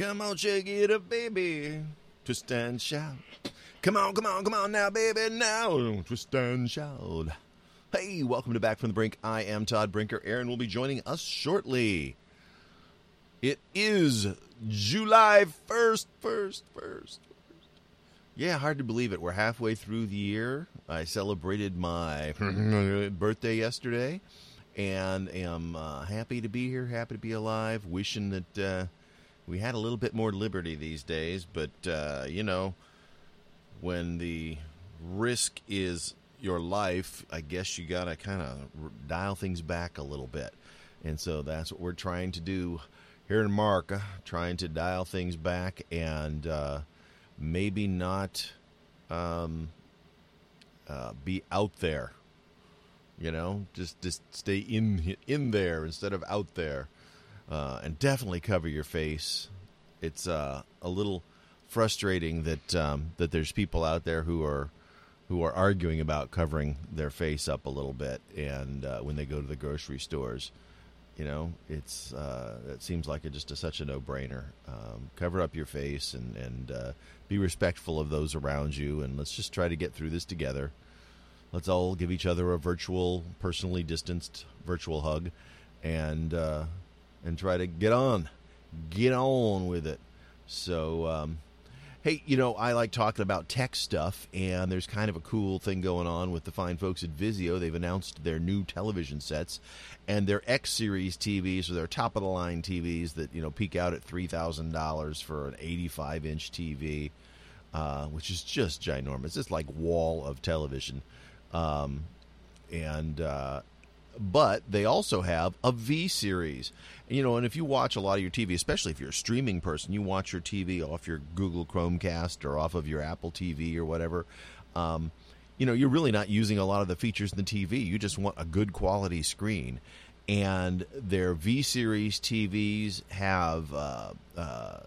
Come on, shake it up, baby. Twist and shout. Come on, come on, come on now, baby, now. Twist and shout. Hey, welcome to Back from the Brink. I am Todd Brinker. Aaron will be joining us shortly. It is July 1st. Yeah, hard to believe it. We're halfway through the year. I celebrated my birthday yesterday and am happy to be here, happy to be alive, wishing that we had a little bit more liberty these days. But, you know, when the risk is your life, I guess you got to kind of dial things back a little bit. And so that's what we're trying to do here in America, trying to dial things back and maybe not be out there, you know, just stay in there instead of out there, and definitely cover your face. It's a little frustrating that that there's people out there who are arguing about covering their face up a little bit, and when they go to the grocery stores. You know, it's it seems like it's just such a no-brainer. Cover up your face and be respectful of those around you, and let's just try to get through this together. Let's all give each other a virtual, personally distanced virtual hug, and try to get on with it. So, hey, you know, I like talking about tech stuff, and there's kind of a cool thing going on with the fine folks at Vizio. They've announced their new television sets and their X series TVs, or their top of the line TVs that, you know, peak out at $3,000 for an 85-inch TV, which is just ginormous. It's like wall of television, but they also have a V series, you know, and if you watch a lot of your TV, especially if you're a streaming person, you watch your TV off your Google Chromecast or off of your Apple TV or whatever, you know, you're really not using a lot of the features in the TV. You just want a good quality screen, and their V series TVs have a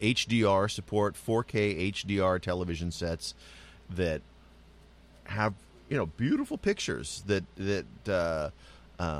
HDR support, 4K HDR television sets that have, you know, beautiful pictures that the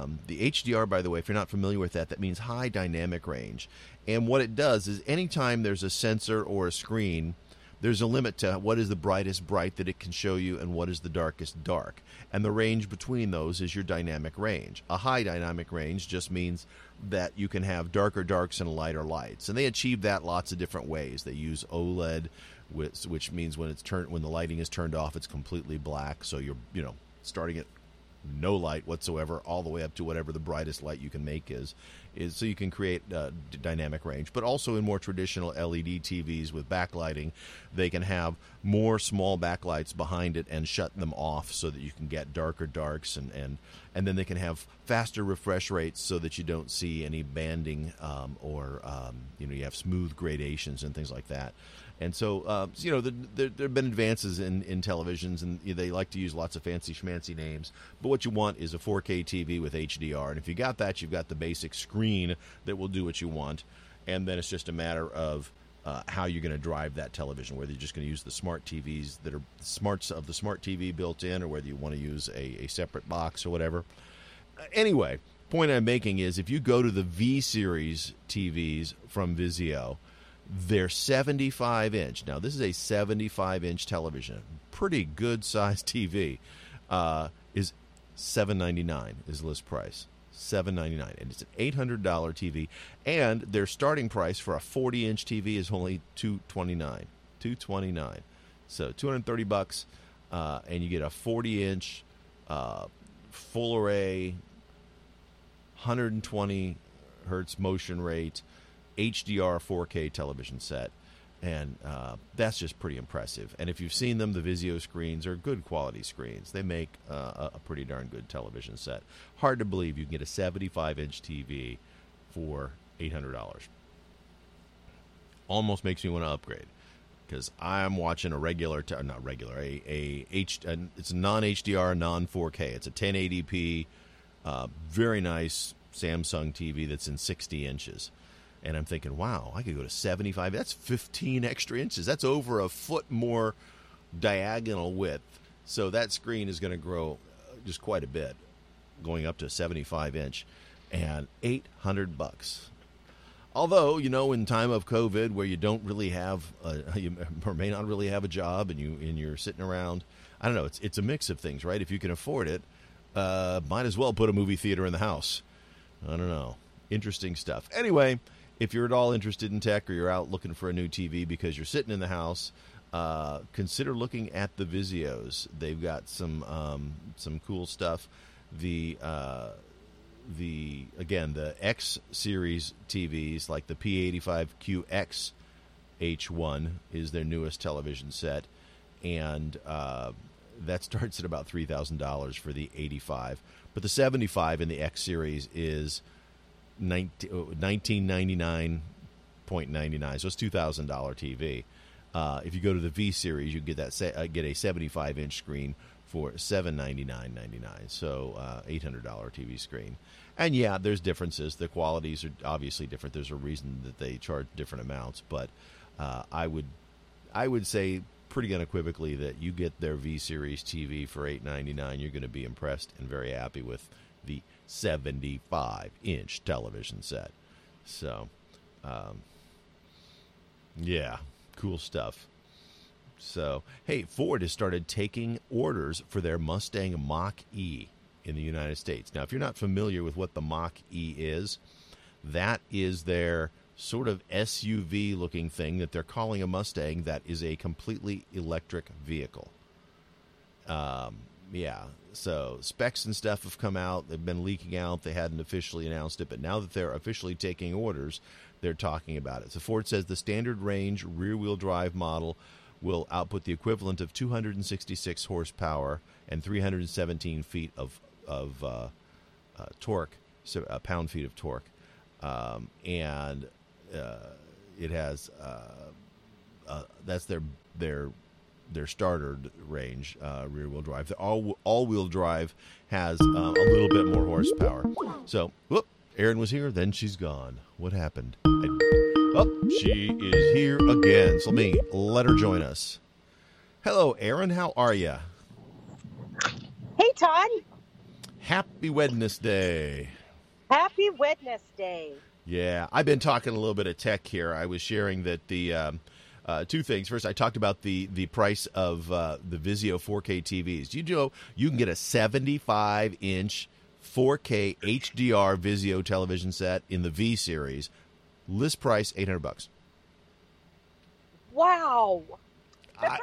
HDR, by the way, if you're not familiar with that means high dynamic range. And what it does is anytime there's a sensor or a screen, there's a limit to what is the brightest bright that it can show you and what is the darkest dark. And the range between those is your dynamic range. A high dynamic range just means that you can have darker darks and lighter lights. And they achieve that lots of different ways. They use OLED, which means when the lighting is turned off, it's completely black. So you're, you know, starting at no light whatsoever, all the way up to whatever the brightest light you can make is so you can create dynamic range. But also in more traditional LED TVs with backlighting, they can have more small backlights behind it and shut them off so that you can get darker darks, and then they can have faster refresh rates so that you don't see any banding, or you know, you have smooth gradations and things like that. And so, you know, there have been advances in televisions, and they like to use lots of fancy schmancy names. But what you want is a 4K TV with HDR. And if you got that, you've got the basic screen that will do what you want. And then it's just a matter of how you're going to drive that television, whether you're just going to use the smart TVs that are smarts of the smart TV built in, or whether you want to use a separate box or whatever. Anyway, point I'm making is if you go to the V series TVs from Vizio, they're 75-inch. Now, this is a 75-inch television. Pretty good-sized TV. Is $7.99 is list price. $7.99. And it's an $800 TV. And their starting price for a 40-inch TV is only $229. $229. So $230, and you get a 40-inch full array, 120 hertz motion rate, HDR 4K television set, and that's just pretty impressive. And if you've seen them, the Vizio screens are good quality screens. They make a pretty darn good television set. Hard to believe you can get a 75-inch TV for $800. Almost makes me want to upgrade, because I'm watching a regular, it's a non-HDR, non-4K. It's a 1080p, very nice Samsung TV that's in 60 inches. And I'm thinking, wow, I could go to 75. That's 15 extra inches. That's over a foot more diagonal width. So that screen is going to grow just quite a bit, going up to 75-inch, and $800. Although, you know, in time of COVID, where you don't really have, you may not really have a job, and you're sitting around, I don't know. It's a mix of things, right? If you can afford it, might as well put a movie theater in the house. I don't know. Interesting stuff. Anyway, if you're at all interested in tech, or you're out looking for a new TV because you're sitting in the house, consider looking at the Vizios. They've got some cool stuff. The X series TVs, like the P85QX-H1, is their newest television set, and that starts at about $3,000 for the 85. But the 75 in the X series is $1,999.99, so it's $2,000 TV. If you go to the V series, you get a 75-inch screen for $799.99, so $800 TV screen. And yeah, there's differences. The qualities are obviously different. There's a reason that they charge different amounts, but I would say pretty unequivocally that you get their V series TV for $899, you're going to be impressed and very happy with the 75-inch television set. So, yeah, cool stuff. So, hey, Ford has started taking orders for their Mustang Mach-E in the United States. Now, if you're not familiar with what the Mach-E is, that is their sort of SUV-looking thing that they're calling a Mustang that is a completely electric vehicle. Yeah, so specs and stuff have come out. They've been leaking out. They hadn't officially announced it, but now that they're officially taking orders, they're talking about it. So Ford says the standard range rear-wheel drive model will output the equivalent of 266 horsepower and 317 feet of torque, so a pound-feet of torque, and it has that's their starter range rear-wheel drive. The all-wheel drive has a little bit more horsepower. So, whoop! Erin was here, then she's gone. What happened? She is here again. So let her join us. Hello, Aaron. How are you? Hey, Todd. Happy Wednesday. Happy Wednesday. Yeah, I've been talking a little bit of tech here. I was sharing that the two things. First, I talked about the price of the Vizio 4K TVs. Do you know you can get a 75-inch 4K HDR Vizio television set in the V series? List price $800. Wow, that's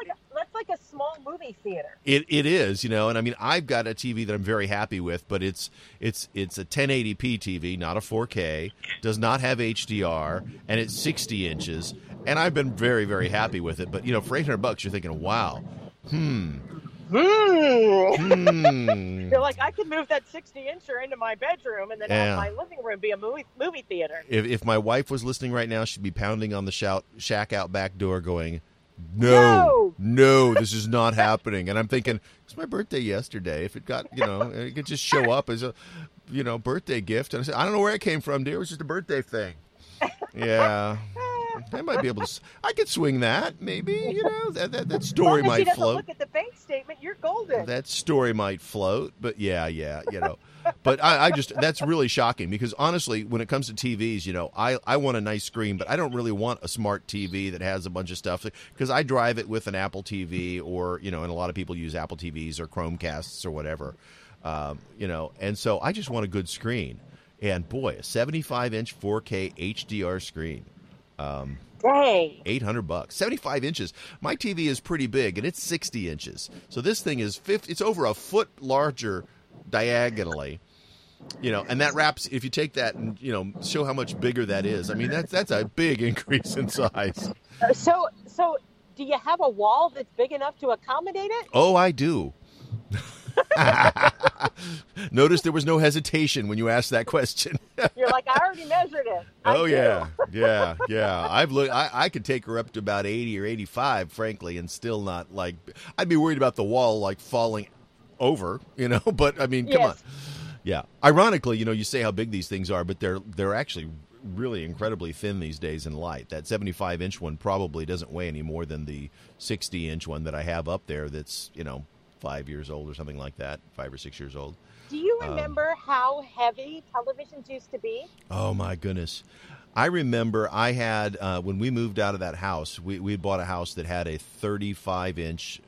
like a small movie theater. It is, you know, and I mean, I've got a TV that I'm very happy with, but it's a 1080p TV, not a 4K, does not have HDR, and it's 60 inches, and I've been very, very happy with it. But you know, for $800, you're thinking, wow, You're like, I could move that 60-incher into my bedroom and then have my living room be a movie theater. If my wife was listening right now, she'd be pounding on the shack out back door going, no, this is not happening. And I'm thinking, it's my birthday yesterday. If it got, you know, it could just show up as a, you know, birthday gift. And I said, I don't know where it came from, dear. It was just a birthday thing. Yeah. I might be able to. I could swing that, maybe. You know, that story might float. As long as she doesn't look at the bank statement, you're golden. That story might float, but yeah, you know. But I just, that's really shocking because honestly, when it comes to TVs, you know, I want a nice screen, but I don't really want a smart TV that has a bunch of stuff because I drive it with an Apple TV or, you know, and a lot of people use Apple TVs or Chromecasts or whatever, you know, and so I just want a good screen. And boy, a 75-inch 4K HDR screen. Dang. $800, 75 inches. My TV is pretty big, and it's 60 inches. So this thing is it's over a foot larger diagonally, you know. And that wraps. If you take that and you know show how much bigger that is, I mean that's a big increase in size. So do you have a wall that's big enough to accommodate it? Oh, I do. Notice there was no hesitation when you asked that question. You're like, I already measured it. Yeah. I've looked. I could take her up to about 80 or 85, frankly, and still not like. I'd be worried about the wall like falling over, you know. But I mean, come on. Yeah. Ironically, you know, you say how big these things are, but they're actually really incredibly thin these days in light. That 75-inch one probably doesn't weigh any more than the 60-inch one that I have up there. That's, you know, 5 years old or something like that, 5 or 6 years old. Do you remember how heavy televisions used to be? Oh, my goodness. I remember I had, when we moved out of that house, we bought a house that had a 35-inch,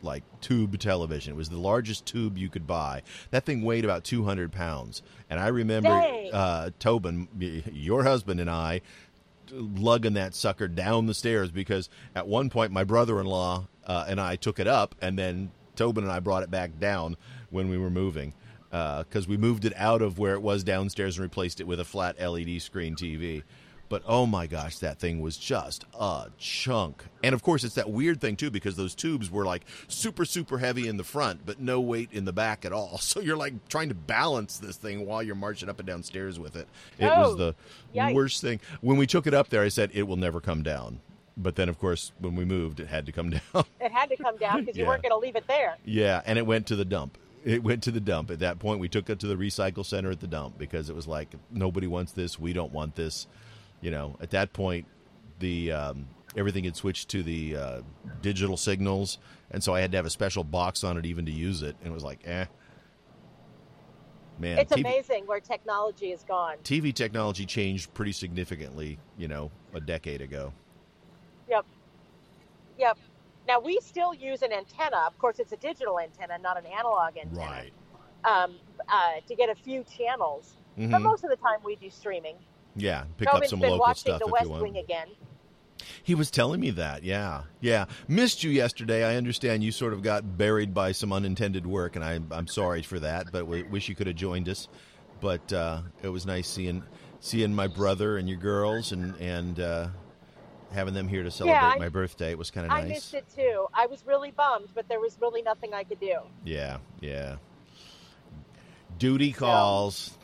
like, tube television. It was the largest tube you could buy. That thing weighed about 200 pounds. And I remember Tobin, your husband, and I lugging that sucker down the stairs because at one point my brother-in-law and I took it up, and then Tobin and I brought it back down when we were moving because we moved it out of where it was downstairs and replaced it with a flat LED screen TV. But, oh, my gosh, that thing was just a chunk. And, of course, it's that weird thing, too, because those tubes were, like, super, super heavy in the front, but no weight in the back at all. So you're, like, trying to balance this thing while you're marching up and down stairs with it. It was the worst thing. When we took it up there, I said, it will never come down. But then, of course, when we moved, it had to come down. It had to come down because you weren't going to leave it there. Yeah, and it went to the dump. It went to the dump. At that point, we took it to the recycle center at the dump because it was like, nobody wants this. We don't want this. You know, at that point, the everything had switched to the digital signals, and so I had to have a special box on it even to use it. And it was like, man, it's amazing where technology is gone. TV technology changed pretty significantly, you know, a decade ago. Yep. Now we still use an antenna. Of course, it's a digital antenna, not an analog antenna, right? To get a few channels, but most of the time we do streaming. Yeah, pick up some local stuff if you want. Wing again. He was telling me that, yeah. Missed you yesterday. I understand you sort of got buried by some unintended work, and I'm sorry for that, but we wish you could have joined us. But it was nice seeing my brother and your girls and having them here to celebrate my birthday. It was kind of nice. I missed it, too. I was really bummed, but there was really nothing I could do. Yeah. Duty calls.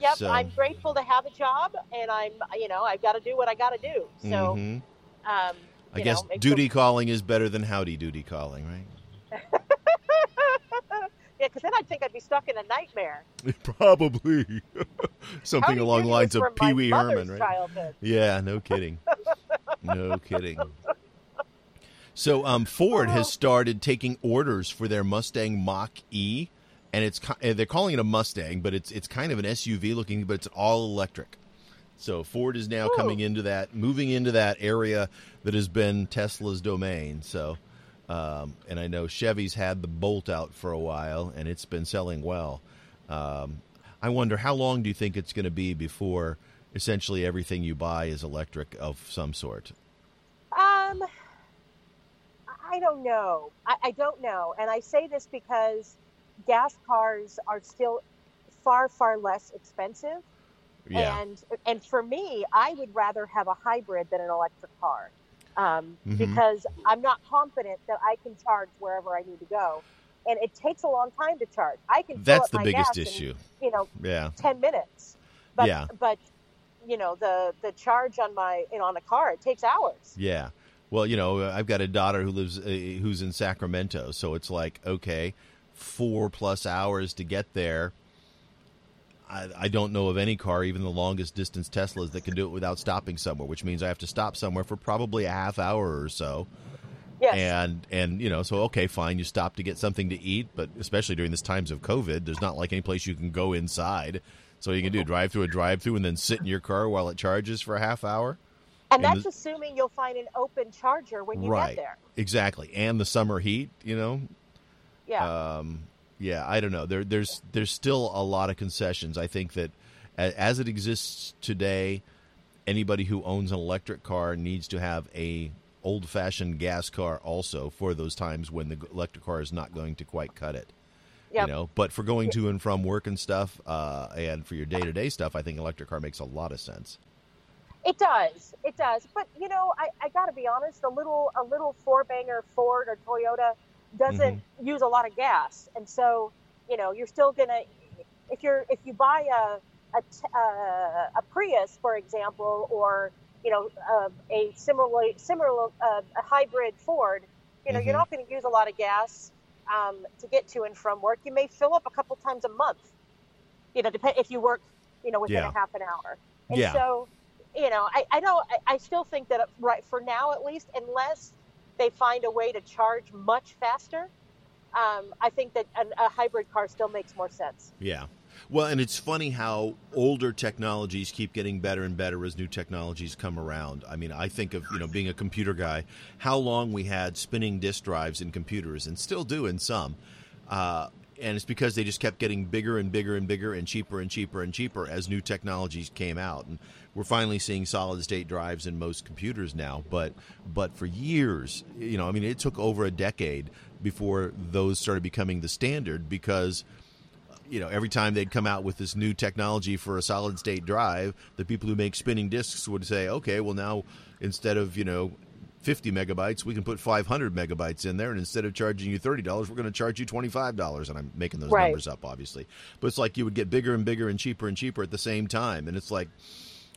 Yep, so. I'm grateful to have a job, and I've got to do what I got to do. So, I guess duty calling is better than howdy doody calling, right? Because then I think I'd be stuck in a nightmare. Probably something howdy along the lines of Pee Wee Herman, right? Childhood. Yeah, no kidding. So, Ford has started taking orders for their Mustang Mach-E. And they're calling it a Mustang, but it's kind of an SUV looking, but it's all electric. So Ford is now moving into that area that has been Tesla's domain. So, and I know Chevy's had the Bolt out for a while, and it's been selling well. I wonder, how long do you think it's going to be before essentially everything you buy is electric of some sort? I don't know. I don't know, and I say this because gas cars are still far, far less expensive. Yeah. And for me, I would rather have a hybrid than an electric car because I'm not confident that I can charge wherever I need to go. And it takes a long time to charge. I can That's fill up the biggest issue. In, 10 minutes. But, the charge on on a car, it takes hours. Yeah. Well, I've got a daughter who lives, who's in Sacramento. So it's like, 4+ hours to get there. I don't know of any car, even the longest distance Teslas, that can do it without stopping somewhere, which means I have to stop somewhere for probably a half hour or so. Yes. So, fine. You stop to get something to eat, but especially during these times of COVID, there's not like any place you can go inside. So you can do drive through and then sit in your car while it charges for a half hour. And that's assuming you'll find an open charger when you get there. Exactly. And the summer heat, Yeah. I don't know. There's still a lot of concessions. I think that as it exists today, anybody who owns an electric car needs to have a old-fashioned gas car also for those times when the electric car is not going to quite cut it. Yep. But for going to and from work and stuff, and for your day-to-day stuff, I think electric car makes a lot of sense. It does. But I got to be honest. A little four-banger Ford or Toyota doesn't use a lot of gas, and so you're still gonna if you buy a Prius, for example, or a similar hybrid Ford, you're not going to use a lot of gas to get to and from work. You may fill up a couple times a month, if you work within a half an hour, and so I still think that right for now at least, unless they find a way to charge much faster, I think that a hybrid car still makes more sense. Yeah. Well, and it's funny how older technologies keep getting better and better as new technologies come around. I mean, I think of, being a computer guy, how long we had spinning disk drives in computers, and still do in some. And it's because they just kept getting bigger and bigger and bigger and cheaper and cheaper and cheaper as new technologies came out. And we're finally seeing solid-state drives in most computers now. But for years, it took over a decade before those started becoming the standard because, every time they'd come out with this new technology for a solid-state drive, the people who make spinning disks would say, okay, well, now instead of, 50 megabytes, we can put 500 megabytes in there, and instead of charging you $30, we're going to charge you $25. And I'm making those numbers up, obviously. But it's like you would get bigger and bigger and cheaper at the same time. And it's like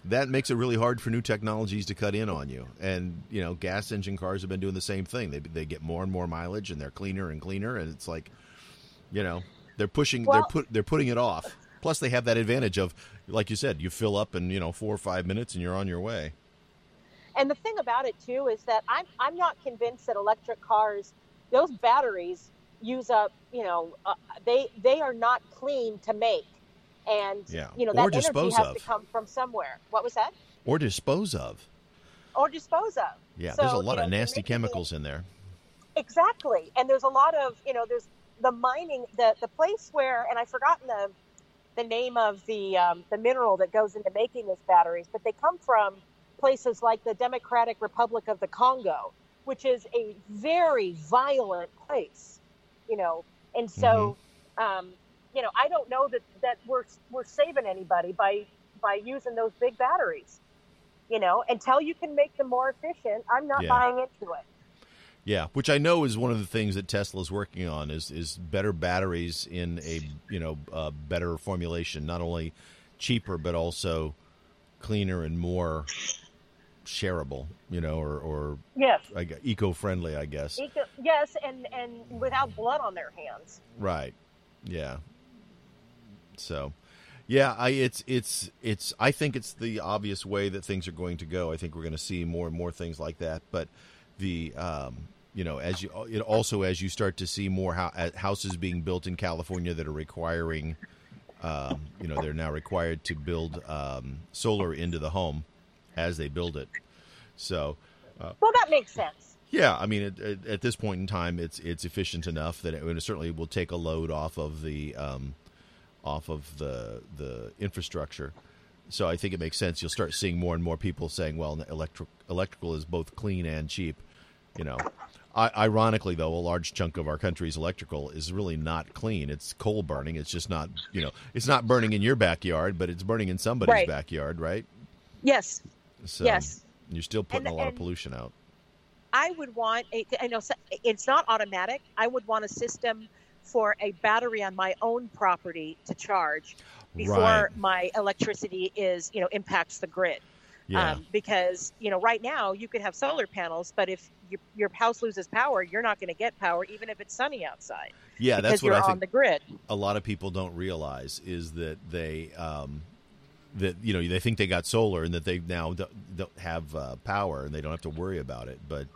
that makes it really hard for new technologies to cut in on you. And, gas engine cars have been doing the same thing. They get more and more mileage, and they're cleaner and cleaner. And it's like, they're pushing, they're putting it off. Plus, they have that advantage of, like you said, you fill up in, 4 or 5 minutes, and you're on your way. And the thing about it, too, is that I'm not convinced that electric cars, those batteries use up, they are not clean to make. And, that energy has to come from somewhere. What was that? Or dispose of. Yeah, so, there's a lot of nasty chemicals in there. Exactly. And there's a lot of, there's the mining, the place where, and I've forgotten the name of the mineral that goes into making these batteries, but they come from places like the Democratic Republic of the Congo, which is a very violent place, and so, I don't know that we're saving anybody by using those big batteries, until you can make them more efficient. I'm not buying into it. Yeah. Which I know is one of the things that Tesla's working on is better batteries in a, better formulation, not only cheaper, but also cleaner and more shareable, or yes, like eco-friendly, I guess. Yes, and without blood on their hands. Right. Yeah. So, yeah, it's I think it's the obvious way that things are going to go. I think we're going to see more and more things like that. But the as you start to see more houses being built in California that are requiring. They're now required to build solar into the home as they build it. So, that makes sense. Yeah, I mean, at this point in time, it's efficient enough that it certainly will take a load off of the infrastructure. So I think it makes sense. You'll start seeing more and more people saying, "Well, electrical is both clean and cheap." Ironically, though, a large chunk of our country's electrical is really not clean. It's coal burning. It's just not, it's not burning in your backyard, but it's burning in somebody's backyard, right? Yes. So you're still putting a lot of pollution out. I would want, I know it's not automatic. I would want a system for a battery on my own property to charge before my electricity is, impacts the grid. Yeah. Because, right now you could have solar panels, but if your house loses power, you're not going to get power, even if it's sunny outside. Yeah, that's what I think on the grid. A lot of people don't realize is that they they think they got solar and that they now don't have power and they don't have to worry about it. But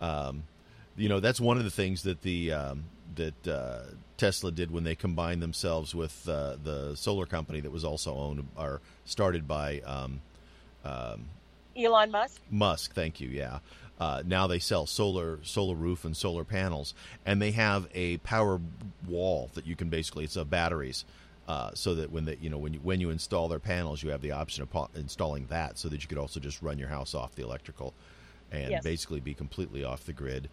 that's one of the things that that Tesla did when they combined themselves with the solar company that was also owned or started by. Elon Musk? Musk, thank you, yeah. Now they sell solar roof and solar panels, and they have a power wall that you can basically, it's of batteries, so that when you install their panels, you have the option of installing that so that you could also just run your house off the electrical and basically be completely off the grid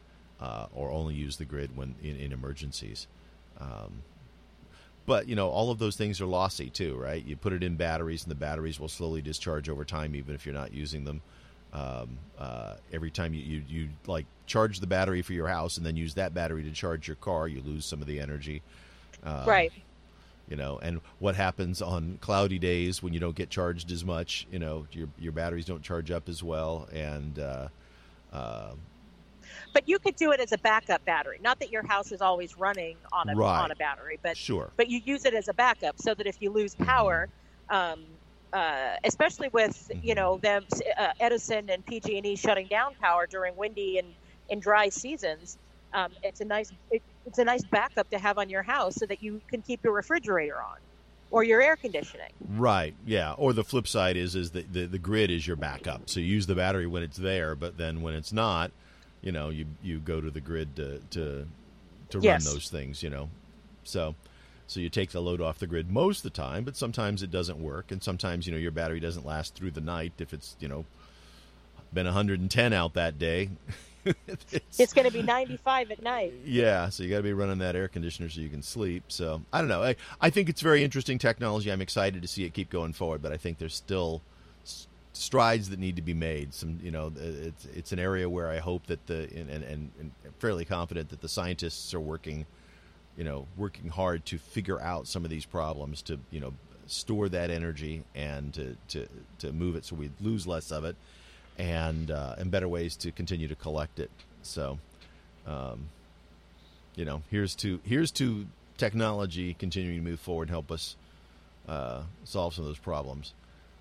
or only use the grid when in emergencies. But, all of those things are lossy, too, right? You put it in batteries, and the batteries will slowly discharge over time, even if you're not using them. Every time you charge the battery for your house and then use that battery to charge your car, you lose some of the energy. Right. And what happens on cloudy days when you don't get charged as much, your batteries don't charge up as well. And but you could do it as a backup battery. Not that your house is always running on a battery, but but you use it as a backup so that if you lose power, especially with them, Edison and PG&E shutting down power during windy and dry seasons, it's a nice backup to have on your house so that you can keep your refrigerator on. or your air conditioning. Right, yeah. Or the flip side is that the grid is your backup. So you use the battery when it's there, but then when it's not, you know, you go to the grid to yes. run those things, you know. So you take the load off the grid most of the time, but sometimes it doesn't work, and sometimes, you know, your battery doesn't last through the night if it's, you know, been 110 out that day. It's going to be 95 at night. Yeah, so you got to be running that air conditioner so you can sleep. So I don't know. I think it's very interesting technology. I'm excited to see it keep going forward, but I think there's still strides that need to be made. Some, you know, it's an area where I hope that and I'm fairly confident that the scientists are working hard to figure out some of these problems to, you know, store that energy and to move it so we lose less of it. And better ways to continue to collect it. So, you know, here's to technology continuing to move forward and help us solve some of those problems.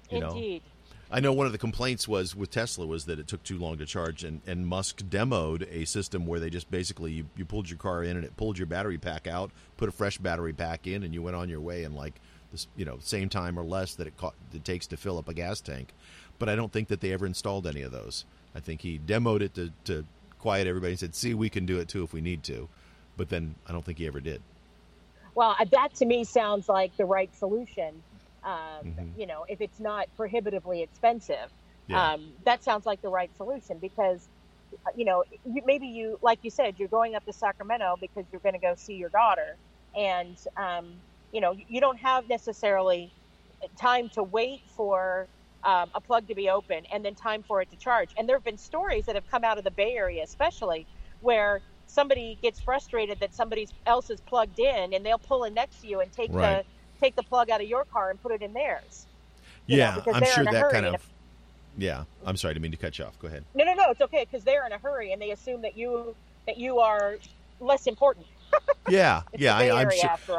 Indeed. I know one of the complaints was with Tesla was that it took too long to charge, and Musk demoed a system where they just basically you pulled your car in and it pulled your battery pack out, put a fresh battery pack in, and you went on your way in like this, you know, same time or less that it takes to fill up a gas tank. But I don't think that they ever installed any of those. I think he demoed it to quiet everybody and said, see, we can do it too if we need to. But then I don't think he ever did. Well, that to me sounds like the right solution. You know, if it's not prohibitively expensive, yeah. That sounds like the right solution because, you know, maybe like you said, you're going up to Sacramento because you're going to go see your daughter. And, you know, you don't have necessarily time to wait for a plug to be open and then time for it to charge. And there have been stories that have come out of the Bay Area, especially where somebody gets frustrated that somebody else is plugged in and they'll pull in next to you and take the plug out of your car and put it in theirs. Yeah. I'm sure that kind of, yeah. I'm sorry. I didn't mean to cut you off. Go ahead. No, it's okay. Cause they're in a hurry and they assume that you are less important. Yeah, yeah, I'm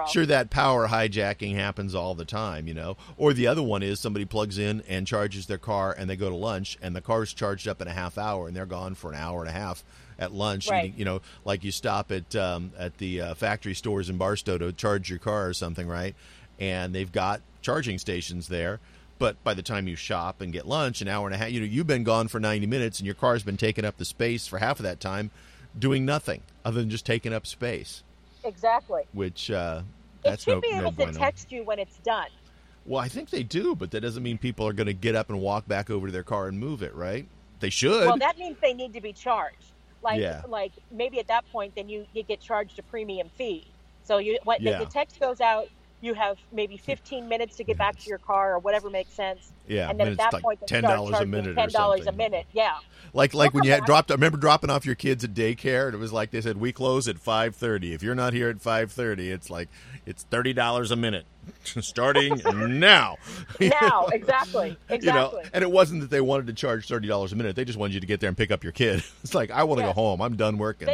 sure that power hijacking happens all the time, you know. Or the other one is somebody plugs in and charges their car and they go to lunch and the car's charged up in a half hour and they're gone for an hour and a half at lunch. Right. And, you know, like you stop at the factory stores in Barstow to charge your car or something, right? And they've got charging stations there. But by the time you shop and get lunch, an hour and a half, you know, you've been gone for 90 minutes and your car's been taking up the space for half of that time doing nothing other than just taking up space. Exactly. Which that's it should be able to text you when it's done. Well, I think they do, but that doesn't mean people are going to get up and walk back over to their car and move it, right? They should. Well, that means they need to be charged. Like, yeah. Like maybe at that point, then you get charged a premium fee. So the text goes out. You have maybe 15 minutes to get back to your car or whatever makes sense. Yeah, and then at that like point, $10 a minute or something. $10 a minute, yeah. Like when you had dropped, I remember dropping off your kids at daycare, and it was like they said, we close at 5:30. If you're not here at 5:30, it's like it's $30 a minute starting now. Now, exactly. You know, and it wasn't that they wanted to charge $30 a minute. They just wanted you to get there and pick up your kid. It's like, I want to go home. I'm done working.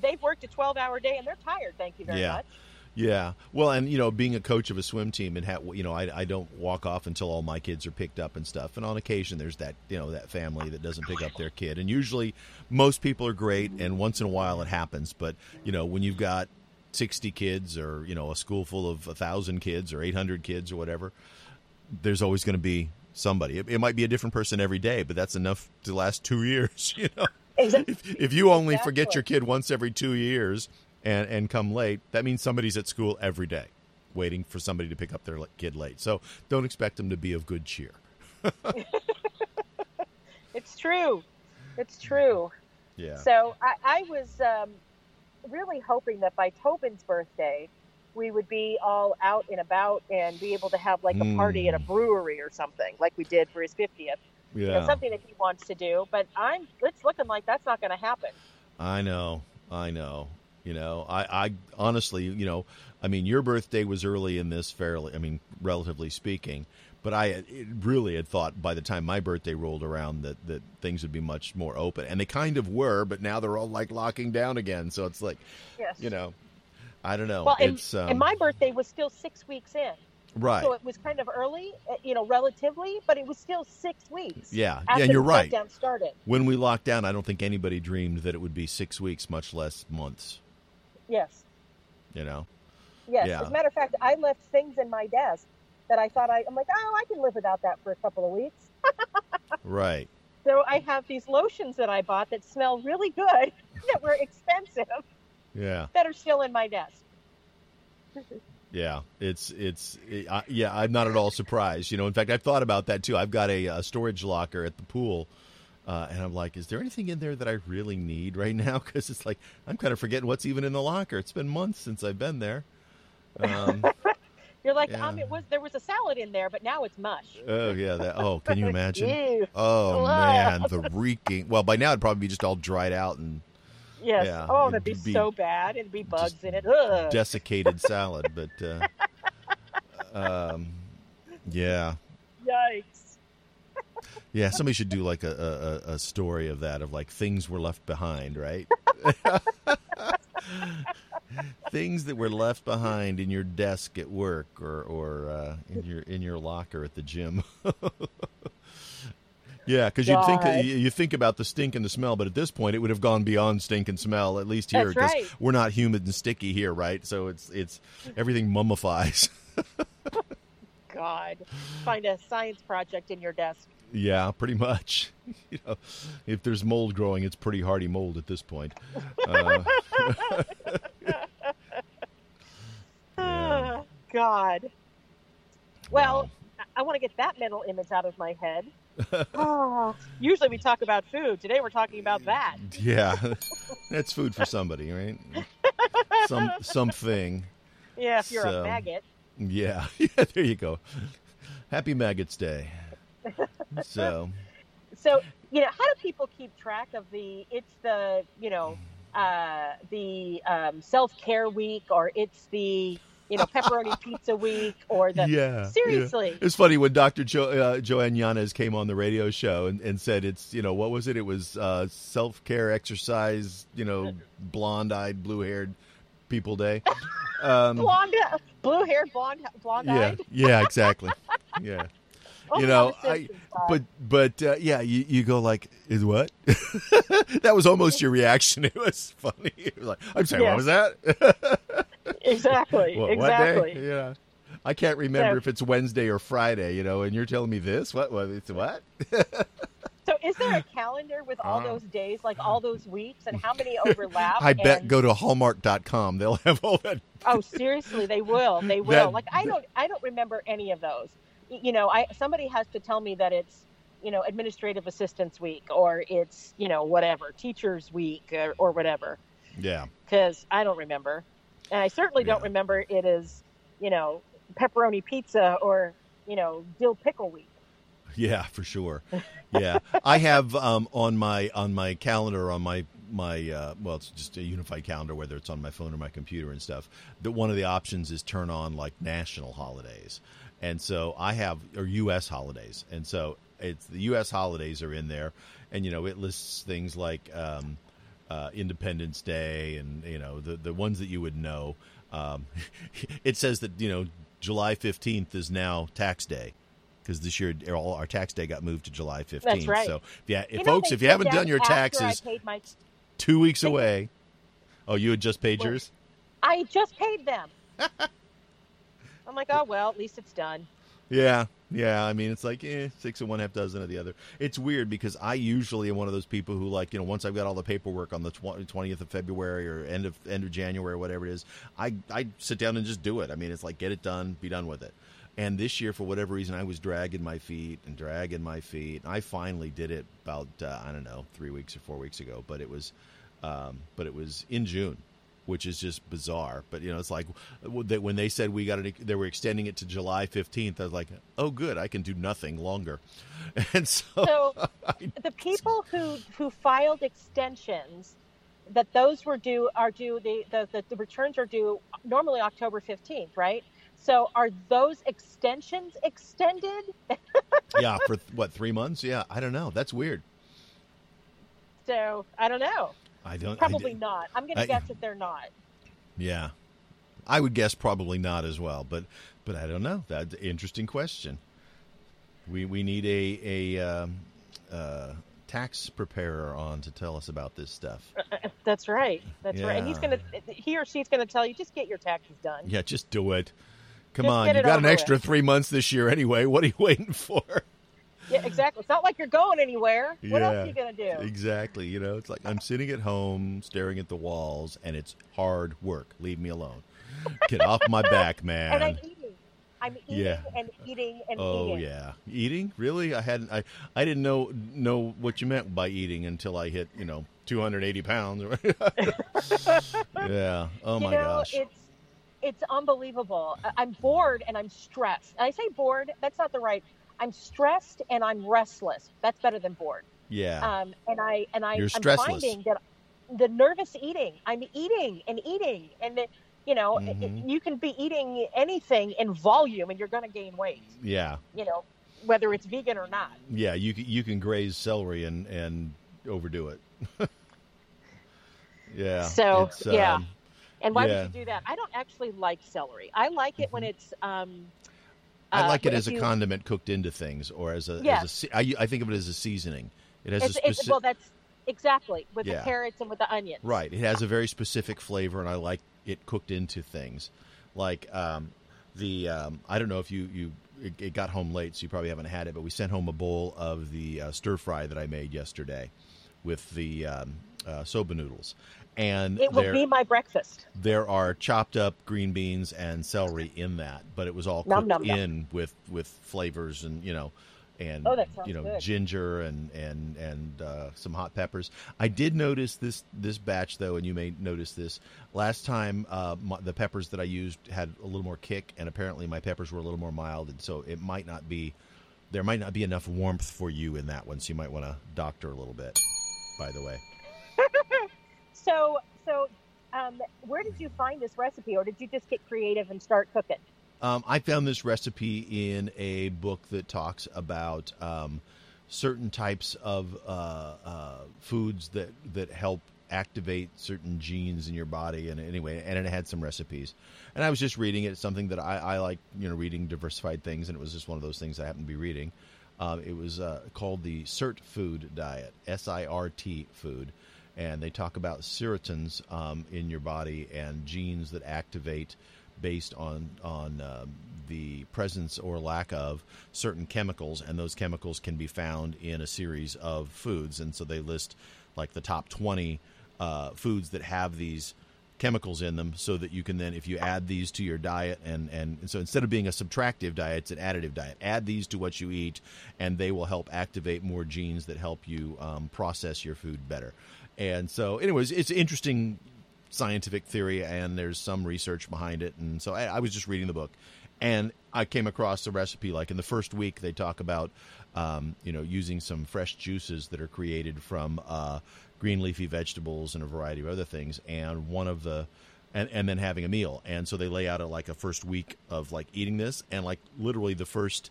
They've worked a 12-hour day, and they're tired. Thank you very much. Yeah. Well, and, you know, being a coach of a swim team and, you know, I don't walk off until all my kids are picked up and stuff. And on occasion, there's that, you know, that family that doesn't pick up their kid. And usually most people are great. And once in a while it happens. But, you know, when you've got 60 kids or, you know, a school full of 1,000 kids or 800 kids or whatever, there's always going to be somebody. It might be a different person every day, but that's enough to last 2 years. You know, if you only forget your kid once every 2 years. And come late, that means somebody's at school every day waiting for somebody to pick up their kid late. So don't expect them to be of good cheer. It's true. Yeah. So I was really hoping that by Tobin's birthday, we would be all out and about and be able to have like a party at a brewery or something like we did for his 50th. Yeah. You know, something that he wants to do. But it's looking like that's not going to happen. I know. You know, I honestly, you know, I mean, your birthday was early in this relatively speaking, but I really had thought by the time my birthday rolled around that things would be much more open, and they kind of were, but now they're all like locking down again. So it's like, you know, I don't know. Well, and my birthday was still 6 weeks in. Right. So it was kind of early, you know, relatively, but it was still 6 weeks. Yeah. After and you're right. Lockdown started. When we locked down, I don't think anybody dreamed that it would be 6 weeks, much less months. Yes. You know, Yes. Yeah. As a matter of fact, I left things in my desk that I thought I'm like, oh, I can live without that for a couple of weeks. Right. So I have these lotions that I bought that smell really good that were expensive. Yeah. That are still in my desk. Yeah, yeah, I'm not at all surprised. You know, in fact, I've thought about that too. I've got a storage locker at the pool, and I'm like, is there anything in there that I really need right now? Because it's like, I'm kind of forgetting what's even in the locker. It's been months since I've been there. You're like, yeah. There was a salad in there, but now it's mush. Oh, yeah. Can you imagine? Ew. Oh, man, the reeking. Well, by now it'd probably be just all dried out and. Yes. Yeah, oh, that'd be so bad. It'd be bugs in it. Ugh. Desiccated salad, but yeah. Yikes. Yeah, somebody should do like a story of that, of like things were left behind, right? Things that were left behind in your desk at work, or in your locker at the gym. Yeah, because you think about the stink and the smell, but at this point it would have gone beyond stink and smell. At least here, because we're not humid and sticky here, right? So it's everything mummifies. God, find a science project in your desk. Yeah, pretty much. You know, if there's mold growing, it's pretty hardy mold at this point. Yeah. God. Well, wow. I want to get that mental image out of my head. Oh, usually we talk about food. Today we're talking about that. Yeah, that's food for somebody, right? Something. Yeah, if you're a maggot. Yeah, there you go. Happy Maggots Day. So you know, how do people keep track of the self-care week, or it's the pepperoni pizza week, or the... Yeah, seriously. Yeah. It's funny when Dr. Joanne Yanez came on the radio show and said it's, what was it? It was self-care, exercise, blonde-eyed, blue-haired people day. Blue-haired, blonde-eyed? Yeah, exactly. Yeah. You go like, is what? That was almost your reaction. It was funny. It was like, I'm sorry, yes. What was that? Exactly. What day? Yeah. I can't remember if it's Wednesday or Friday, and you're telling me this? What? It's what? So is there a calendar with all those days, like all those weeks, and how many overlap? I bet go to Hallmark.com. They'll have all that. Oh, seriously, they will. They will. I don't remember any of those. Somebody has to tell me that it's, administrative assistance week, or it's, whatever, teachers week, or whatever. Yeah. Because I don't remember. And I certainly don't remember it is, pepperoni pizza or, dill pickle week. Yeah, for sure. Yeah. I have on my calendar, on my it's just a unified calendar, whether it's on my phone or my computer and stuff, that one of the options is turn on like national holidays. And so I have U.S. holidays. And so it's the U.S. holidays are in there. And, it lists things like Independence Day and, the ones that you would know. It says that, July 15th is now tax day, because this year all our tax day got moved to July 15th. That's right. So, folks, if you haven't done your taxes, 2 weeks away. Oh, you had just paid yours? I just paid them. I'm like, oh, well, at least it's done. Yeah. Yeah. I mean, it's like, six of one, half dozen of the other. It's weird because I usually am one of those people who, like, once I've got all the paperwork on the 20th of February or end of January or whatever it is, I sit down and just do it. I mean, it's like, get it done, be done with it. And this year, for whatever reason, I was dragging my feet. I finally did it about, 3 weeks or 4 weeks ago, but it was in June, which is just bizarre. But, it's like when they said they were extending it to July 15th, I was like, oh, good, I can do nothing longer. And so the people who filed extensions, that those were due, the returns are due normally October 15th, right? So are those extensions extended? Yeah, for 3 months? Yeah, I don't know. That's weird. So I don't know. Probably not. I'm going to guess that they're not. Yeah, I would guess probably not as well. But I don't know. That's an interesting question. We need a tax preparer on to tell us about this stuff. That's right. That's right. And he or she's going to tell you, just get your taxes done. Yeah, just do it. Come on. You got an extra 3 months this year anyway. What are you waiting for? Yeah, exactly. It's not like you're going anywhere. What else are you going to do? Exactly. You know, it's like I'm sitting at home staring at the walls, and it's hard work. Leave me alone. Get off my back, man. And I'm eating. Yeah. Eating? Really? I didn't know what you meant by eating until I hit, 280 pounds. Yeah. Oh, my gosh. It's unbelievable. I'm bored and I'm stressed. And I say bored. That's not the right. I'm stressed and I'm restless. That's better than bored. Yeah. I'm finding that the nervous eating, I'm eating. And the, you can be eating anything in volume and you're going to gain weight. Yeah. Whether it's vegan or not. Yeah. You can graze celery and overdo it. Yeah. So, yeah. And why would you do that? I don't actually like celery. I like it when it's, I like it as a condiment cooked into things, or I think of it as a seasoning. It has that's exactly with the carrots and with the onions. Right. It has a very specific flavor, and I like it cooked into things. Like I don't know if it got home late, so you probably haven't had it, but we sent home a bowl of the stir fry that I made yesterday with the soba noodles. And it will be my breakfast. There are chopped up green beans and celery in that, but it was all cooked with flavors and good. Ginger and some hot peppers. I did notice this batch though, and you may notice this last time. The peppers that I used had a little more kick, and apparently my peppers were a little more mild, and so it might not be. There might not be enough warmth for you in that one, so you might want to doctor a little bit. By the way. So, where did you find this recipe, or did you just get creative and start cooking? I found this recipe in a book that talks about certain types of foods that help activate certain genes in your body. And anyway, and it had some recipes. And I was just reading it. It's something that I like, reading diversified things. And it was just one of those things I happened to be reading. It was called the SIRT food diet, S-I-R-T food. And they talk about serotins in your body and genes that activate based on the presence or lack of certain chemicals. And those chemicals can be found in a series of foods. And so they list like the top 20 foods that have these chemicals in them, so that you can then, if you add these to your diet, and so instead of being a subtractive diet, it's an additive diet. Add these to what you eat, and they will help activate more genes that help you process your food better. And so, anyways, it's interesting scientific theory, and there's some research behind it. And so I was just reading the book, and I came across the recipe. Like in the first week, they talk about, using some fresh juices that are created from green leafy vegetables and a variety of other things. And one of the... And then having a meal. And so they lay out a first week of, eating this. And, literally the first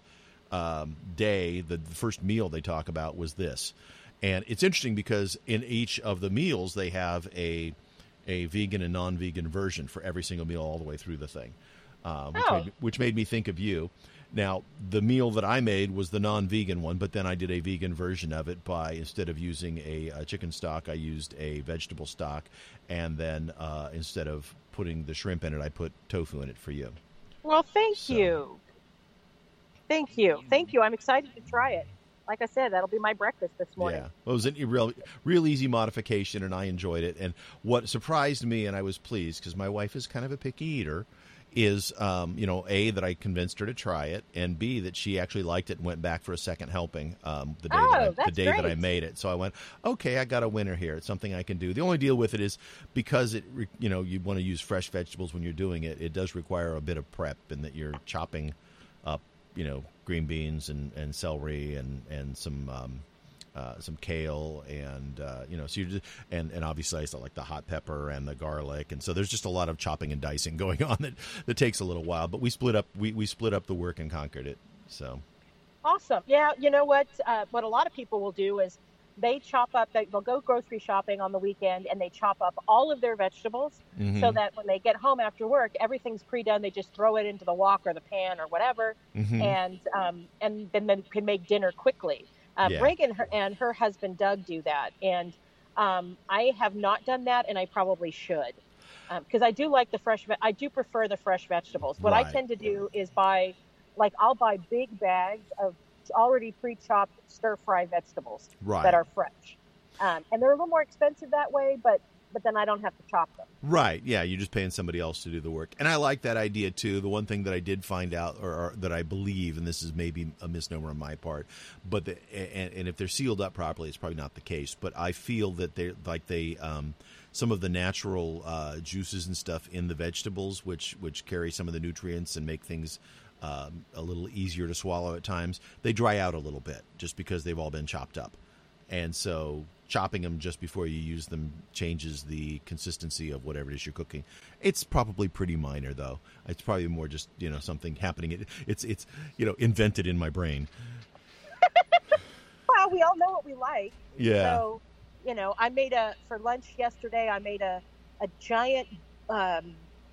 day, the first meal they talk about was this. And it's interesting because in each of the meals, they have a vegan and non-vegan version for every single meal all the way through the thing, which made me think of you. Now, the meal that I made was the non-vegan one, but then I did a vegan version of it by, instead of using a chicken stock, I used a vegetable stock. And then instead of putting the shrimp in it, I put tofu in it for you. Well, thank you. I'm excited to try it. Like I said, that'll be my breakfast this morning. Yeah, well, it was a real easy modification, and I enjoyed it. And what surprised me, and I was pleased, because my wife is kind of a picky eater, is, A, that I convinced her to try it, and B, that she actually liked it and went back for a second helping the day that I made it. So I went, okay, I got a winner here. It's something I can do. The only deal with it is because you want to use fresh vegetables when you're doing it, it does require a bit of prep in that you're chopping up, green beans and celery and some kale and so you and obviously I still like the hot pepper and the garlic, and so there's just a lot of chopping and dicing going on that takes a little while. But we split up the work and conquered it. So awesome! Yeah, you know what a lot of people will do is they chop up. They'll go grocery shopping on the weekend and they chop up all of their vegetables so that when they get home after work, everything's pre-done. They just throw it into the wok or the pan or whatever, and then they can make dinner quickly. Brig and her husband Doug do that. And I have not done that, and I probably should, because I do like the fresh. I do prefer the fresh vegetables. What I tend to do is buy, like, I'll buy big bags of already pre-chopped stir-fry vegetables that are fresh, and they're a little more expensive that way, but then I don't have to chop them. Right. Yeah. You're just paying somebody else to do the work. And I like that idea, too. The one thing that I did find out, or that I believe, and this is maybe a misnomer on my part, but and if they're sealed up properly, it's probably not the case. But I feel that some of the natural juices and stuff in the vegetables, which carry some of the nutrients and make things a little easier to swallow at times, they dry out a little bit just because they've all been chopped up. And so chopping them just before you use them changes the consistency of whatever it is you're cooking. It's probably pretty minor, though. It's probably more just, something happening. It's invented in my brain. Well, we all know what we like. Yeah. So, I made for lunch yesterday, I made a giant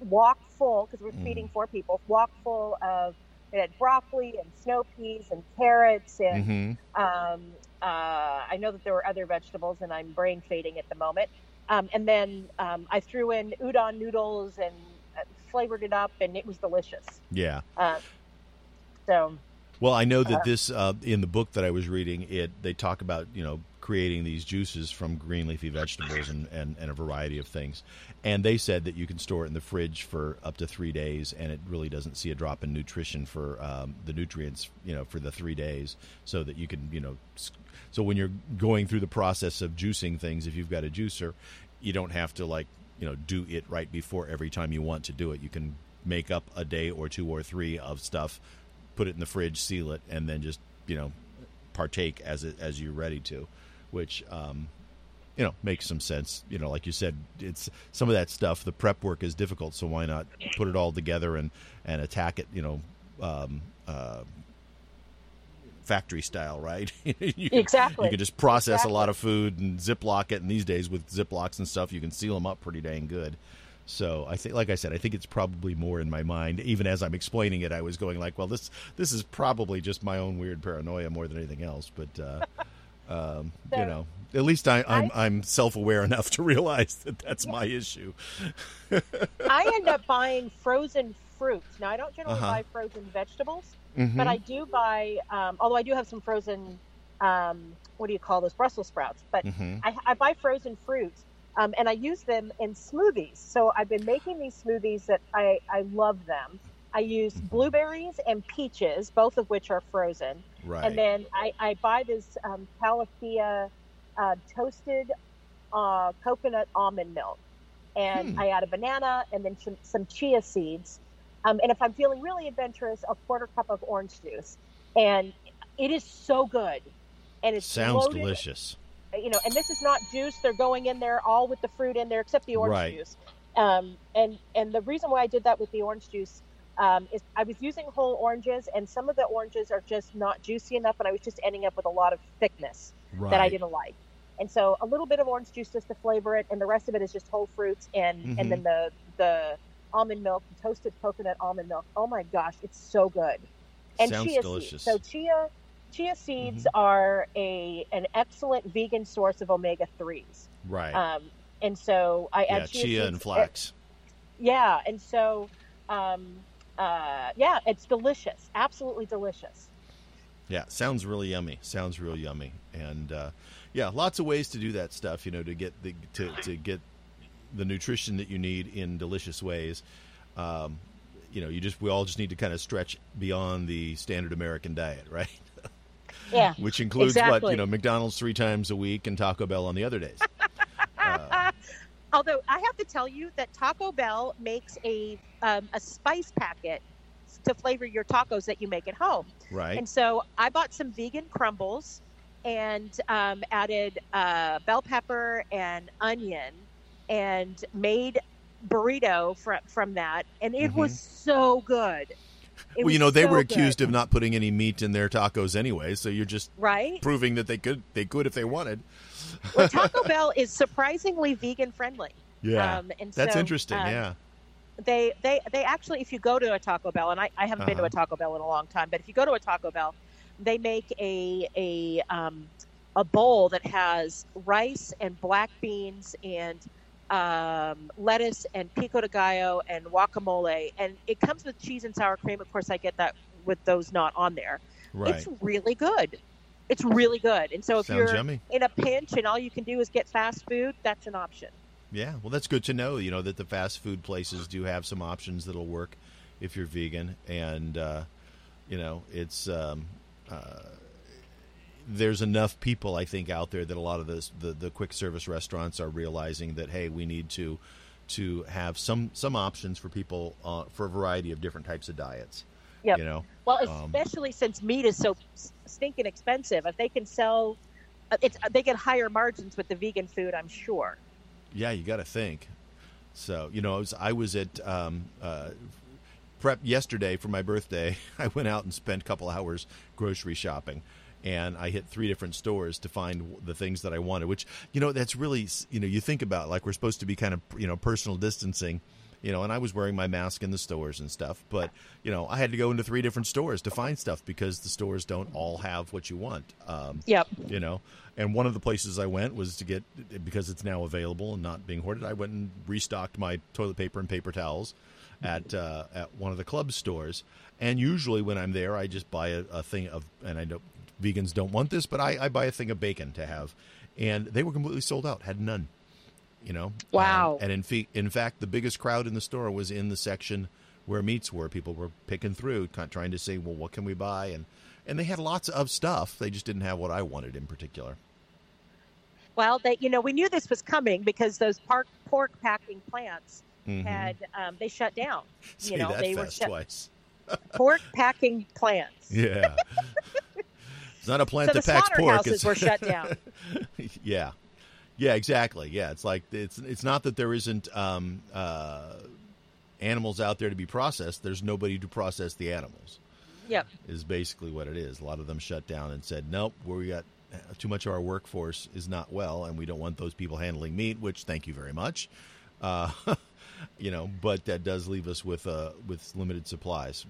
wok full, because we're feeding 4 people, wok full of, it had broccoli and snow peas and carrots and, I know that there were other vegetables, and I'm brain fading at the moment. And then I threw in udon noodles and flavored it up, and it was delicious. Yeah. Well, I know that this in the book that I was reading, they talk about creating these juices from green leafy vegetables and a variety of things. And they said that you can store it in the fridge for up to 3 days, and it really doesn't see a drop in nutrition for the nutrients, for the 3 days, so that you can, so when you're going through the process of juicing things, if you've got a juicer, you don't have to do it right before every time you want to do it. You can make up a day or 2 or 3 of stuff, put it in the fridge, seal it, and then just, partake as you're ready to. Which, makes some sense. Like you said, it's some of that stuff. The prep work is difficult, so why not put it all together and attack it, factory style, right? Exactly. You can just process a lot of food and Ziploc it. And these days with Ziplocs and stuff, you can seal them up pretty dang good. So I think, like I said, I think it's probably more in my mind. Even as I'm explaining it, I was going like, well, this is probably just my own weird paranoia more than anything else. But, so, at least I'm self-aware enough to realize that that's my issue. I end up buying frozen fruits. Now, I don't generally buy frozen vegetables, but I do buy, although I do have some frozen, Brussels sprouts, but I buy frozen fruits, and I use them in smoothies. So I've been making these smoothies that I love them. I use blueberries and peaches, both of which are frozen. Right. And then I buy this Califia toasted coconut almond milk. And I add a banana and then some chia seeds. And if I'm feeling really adventurous, a quarter cup of orange juice. And it is so good. And it sounds loaded, delicious. And this is not juice. They're going in there all with the fruit in there except the orange juice. And the reason why I did that with the orange juice is I was using whole oranges, and some of the oranges are just not juicy enough, and I was just ending up with a lot of thickness that I didn't like. And so a little bit of orange juice just to flavor it, and the rest of it is just whole fruits and then the almond milk, the toasted coconut almond milk. Oh my gosh, it's so good. And sounds chia delicious. Seeds. So chia seeds are an excellent vegan source of omega-3s. Right. And so I add chia seeds and flax. And so it's delicious. Absolutely delicious. Yeah. Sounds really yummy. And, lots of ways to do that stuff, to get the nutrition that you need in delicious ways. We all just need to kind of stretch beyond the standard American diet, right? Yeah. Which includes McDonald's 3 times a week and Taco Bell on the other days. Although I have to tell you that Taco Bell makes a spice packet to flavor your tacos that you make at home. Right. And so I bought some vegan crumbles and added bell pepper and onion and made burrito from that. And it was so good. They were accused of not putting any meat in their tacos anyway, so you're just proving that they could if they wanted. Well, Taco Bell is surprisingly vegan friendly. Yeah, that's interesting. They actually, if you go to a Taco Bell, and I haven't been to a Taco Bell in a long time, but if you go to a Taco Bell, they make a bowl that has rice and black beans and lettuce and pico de gallo and guacamole, and it comes with cheese and sour cream. Of course, I get that with those not on there. Right. It's really good. It's really good. And so if Sounds you're yummy. In a pinch and all you can do is get fast food, that's an option. Yeah. Well, that's good to know, you know, that the fast food places do have some options that'll work if you're vegan. And, you know, it's there's enough people, I think, out there that a lot of the quick service restaurants are realizing that, hey, we need to have some options for people for a variety of different types of diets. Yep. You know? Well, especially since meat is so stinking expensive. If they can sell, they get higher margins with the vegan food, I'm sure. Yeah, you got to think. So, you know, I was at prep yesterday for my birthday. I went out and spent a couple hours grocery shopping, and I hit 3 different stores to find the things that I wanted, which, you know, that's really, you know, you think about, like, we're supposed to be kind of, you know, personal distancing. You know, and I was wearing my mask in the stores and stuff. But, you know, I had to go into 3 different stores to find stuff because the stores don't all have what you want. Yep. You know, and one of the places I went was to get, because it's now available and not being hoarded, I went and restocked my toilet paper and paper towels at one of the club stores. And usually when I'm there, I just buy a thing of, and I know vegans don't want this, but I buy a thing of bacon to have. And they were completely sold out, had none. You know, wow. And in fact, the biggest crowd in the store was in the section where meats were. People were picking through, trying to say, well, what can we buy? And they had lots of stuff. They just didn't have what I wanted in particular. Well, they, you know, we knew this was coming because those pork packing plants had they shut down. Say you know, that they fast were twice. Pork packing plants. Yeah. It's not a plant so that packs pork. The slaughterhouses were shut down. Yeah. Yeah, exactly. Yeah, it's like it's not that there isn't animals out there to be processed. There's nobody to process the animals. Yep. Is basically what it is. A lot of them shut down and said, nope, we got too much of our workforce is not well, and we don't want those people handling meat, which thank you very much. You know, but that does leave us with limited supplies.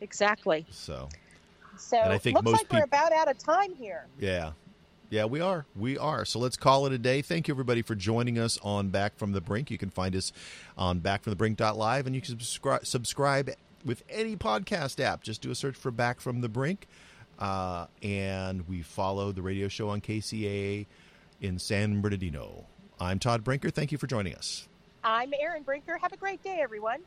Exactly. So and I think looks most like we're about out of time here. Yeah. Yeah, we are. We are. So let's call it a day. Thank you, everybody, for joining us on Back from the Brink. You can find us on backfromthebrink.live, and you can subscribe with any podcast app. Just do a search for Back from the Brink. And we follow the radio show on KCAA in San Bernardino. I'm Todd Brinker. Thank you for joining us. I'm Aaron Brinker. Have a great day, everyone.